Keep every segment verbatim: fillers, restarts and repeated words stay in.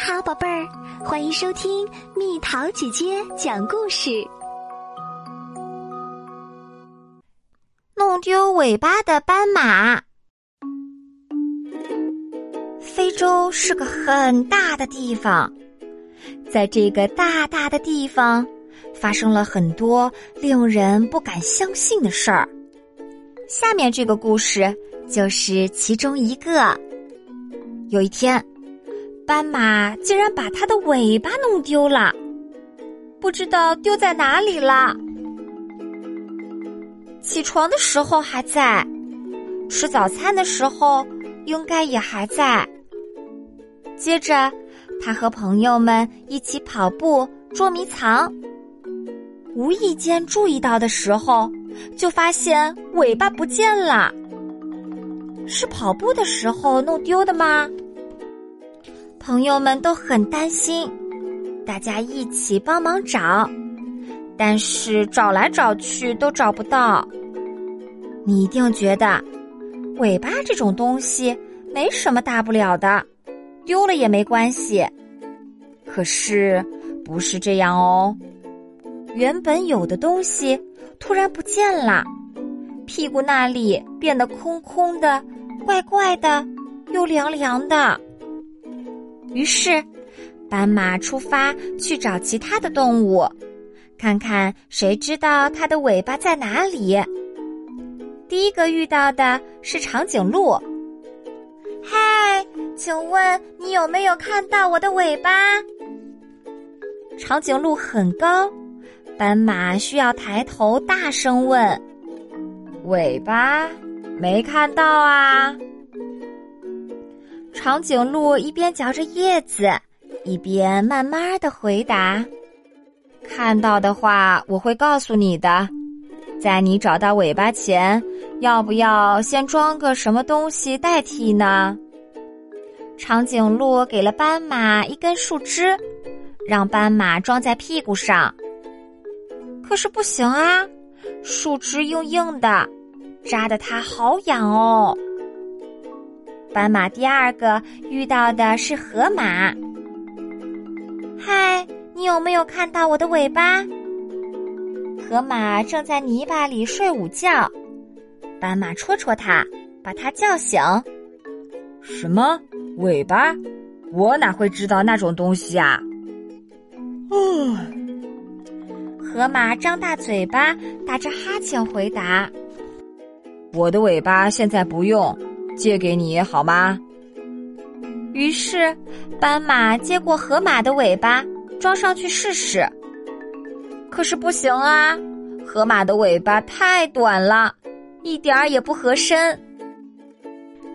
你好，宝贝儿，欢迎收听蜜桃姐姐讲故事。弄丢尾巴的斑马。非洲是个很大的地方，在这个大大的地方，发生了很多令人不敢相信的事儿。下面这个故事就是其中一个。有一天，斑马竟然把它的尾巴弄丢了，不知道丢在哪里了。起床的时候还在，吃早餐的时候应该也还在。接着，他和朋友们一起跑步捉迷藏，无意间注意到的时候，就发现尾巴不见了。是跑步的时候弄丢的吗？朋友们都很担心，大家一起帮忙找，但是找来找去都找不到。你一定觉得，尾巴这种东西没什么大不了的，丢了也没关系。可是不是这样哦，原本有的东西突然不见了，屁股那里变得空空的，怪怪的，又凉凉的。于是，斑马出发去找其他的动物，看看谁知道它的尾巴在哪里。第一个遇到的是长颈鹿。嗨，请问你有没有看到我的尾巴？长颈鹿很高，斑马需要抬头大声问：尾巴？没看到啊。长颈鹿一边嚼着叶子，一边慢慢地回答：看到的话，我会告诉你的。在你找到尾巴前，要不要先装个什么东西代替呢？长颈鹿给了斑马一根树枝，让斑马装在屁股上。可是不行啊，树枝硬硬的，扎得它好痒哦。斑马第二个遇到的是河马。嗨，你有没有看到我的尾巴？河马正在泥巴里睡午觉，斑马戳戳它，把它叫醒。什么？尾巴？我哪会知道那种东西啊？哦，河马张大嘴巴，打着哈欠回答：我的尾巴现在不用，借给你好吗？于是，斑马接过河马的尾巴，装上去试试。可是不行啊，河马的尾巴太短了，一点儿也不合身。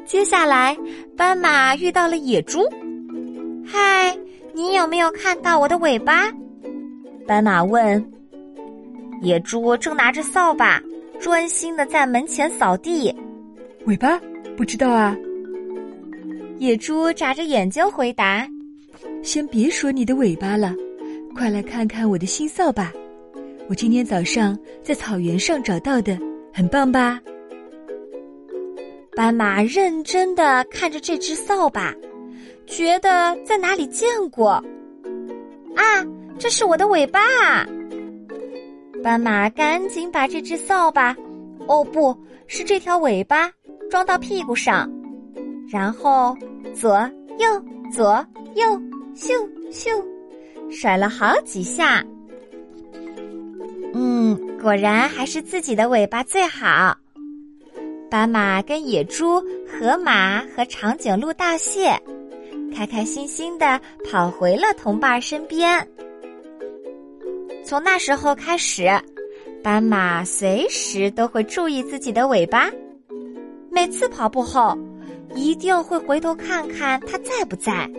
接下来，斑马遇到了野猪。嗨，你有没有看到我的尾巴？斑马问。野猪正拿着扫把，专心地在门前扫地。尾巴？不知道啊。野猪眨着眼睛回答：先别说你的尾巴了，快来看看我的新扫把，我今天早上在草原上找到的，很棒吧？斑马认真地看着这只扫把，觉得在哪里见过。啊，这是我的尾巴啊！斑马赶紧把这只扫把，哦不，是这条尾巴装到屁股上，然后左右左右咻咻甩了好几下。嗯，果然还是自己的尾巴最好。斑马跟野猪、河马和长颈鹿道谢，开开心心地跑回了同伴身边。从那时候开始，斑马随时都会注意自己的尾巴。每次跑步后，一定会回头看看它在不在。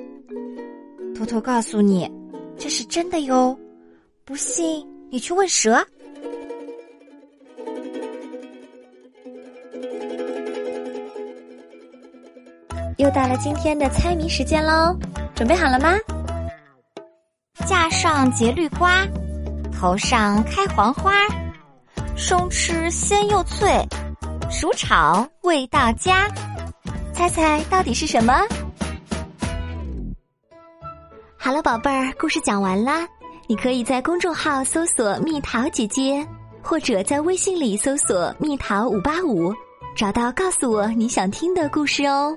偷偷告诉你，这是真的哟，不信你去问蛇。又到了今天的猜谜时间喽，准备好了吗？架上结绿瓜，头上开黄花，生吃鲜又脆，熟炒味道佳，猜猜到底是什么？好了，宝贝儿，故事讲完啦。你可以在公众号搜索蜜桃姐姐，或者在微信里搜索蜜桃五八五，找到告诉我你想听的故事哦。